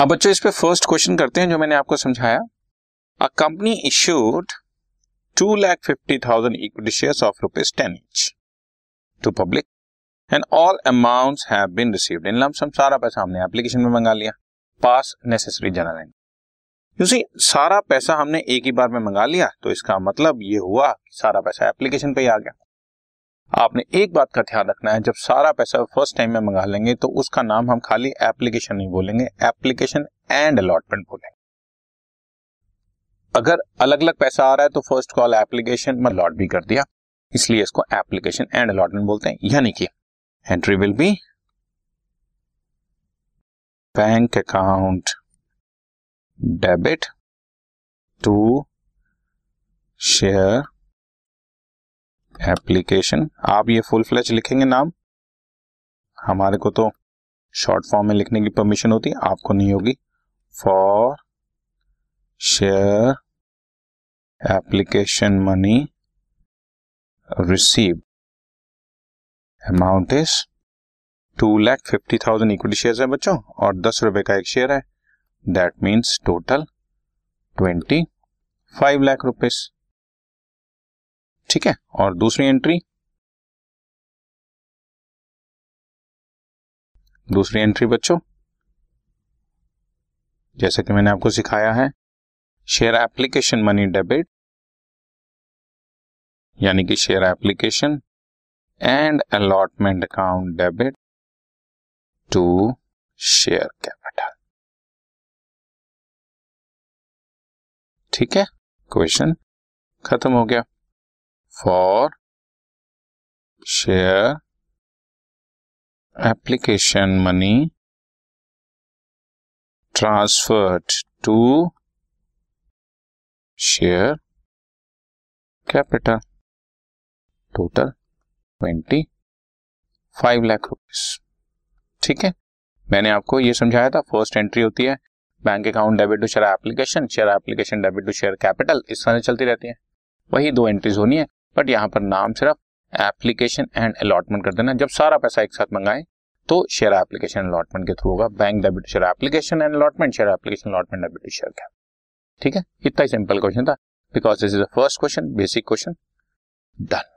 अब बच्चों इस पे फर्स्ट क्वेश्चन करते हैं जो मैंने आपको समझाया. A company issued 2,50,000 equity shares of rupees 10 each to public and all amounts have been received in lump sum. सारा पैसा हमने एप्लीकेशन में मंगा लिया, pass necessary journal entry. You see सारा पैसा हमने एक ही बार में मंगा लिया तो इसका मतलब ये हुआ कि सारा पैसा एप्लीकेशन पे ही आ गया. आपने एक बात का ध्यान रखना है, जब सारा पैसा फर्स्ट टाइम में मंगा लेंगे तो उसका नाम हम खाली एप्लीकेशन नहीं बोलेंगे, एप्लीकेशन एंड अलॉटमेंट बोलेंगे. अगर अलग अलग पैसा आ रहा है तो फर्स्ट कॉल एप्लीकेशन में अलॉट भी कर दिया, इसलिए इसको एप्लीकेशन एंड अलॉटमेंट बोलते हैं. यानी कि entry will be bank account debit to share application. आप ये फुल फ्लेज लिखेंगे नाम, हमारे को तो शॉर्ट फॉर्म में लिखने की परमिशन होती है, आपको नहीं होगी. For share application money receive amount is 2,50,000 equity share है बच्चों और 10 रुपए का एक शेयर है. That means total 25 lakh rupees. ठीक है. और दूसरी एंट्री बच्चों जैसे कि मैंने आपको सिखाया है, शेयर एप्लीकेशन मनी डेबिट यानी कि share application and allotment account debit to share capital. ठीक है, क्वेश्चन खत्म हो गया. For share application money transferred to share capital total 25 lakh rupees. ठीक है, मैंने आपको ये समझाया था. फर्स्ट एंट्री होती है bank account debit to share application debit to share capital, इस तरह चलती रहती है. वही दो एंट्रीज होनी है बट यहाँ पर नाम सिर्फ एप्लीकेशन एंड अलॉटमेंट कर देना. जब सारा पैसा एक साथ मंगाएं तो शेयर एप्लीकेशन अलॉटमेंट के थ्रू होगा. Bank debit to share application and allotment, share application allotment debit to share capital. ठीक है, इतना ही सिंपल क्वेश्चन था. Because this is the first question, basic question done.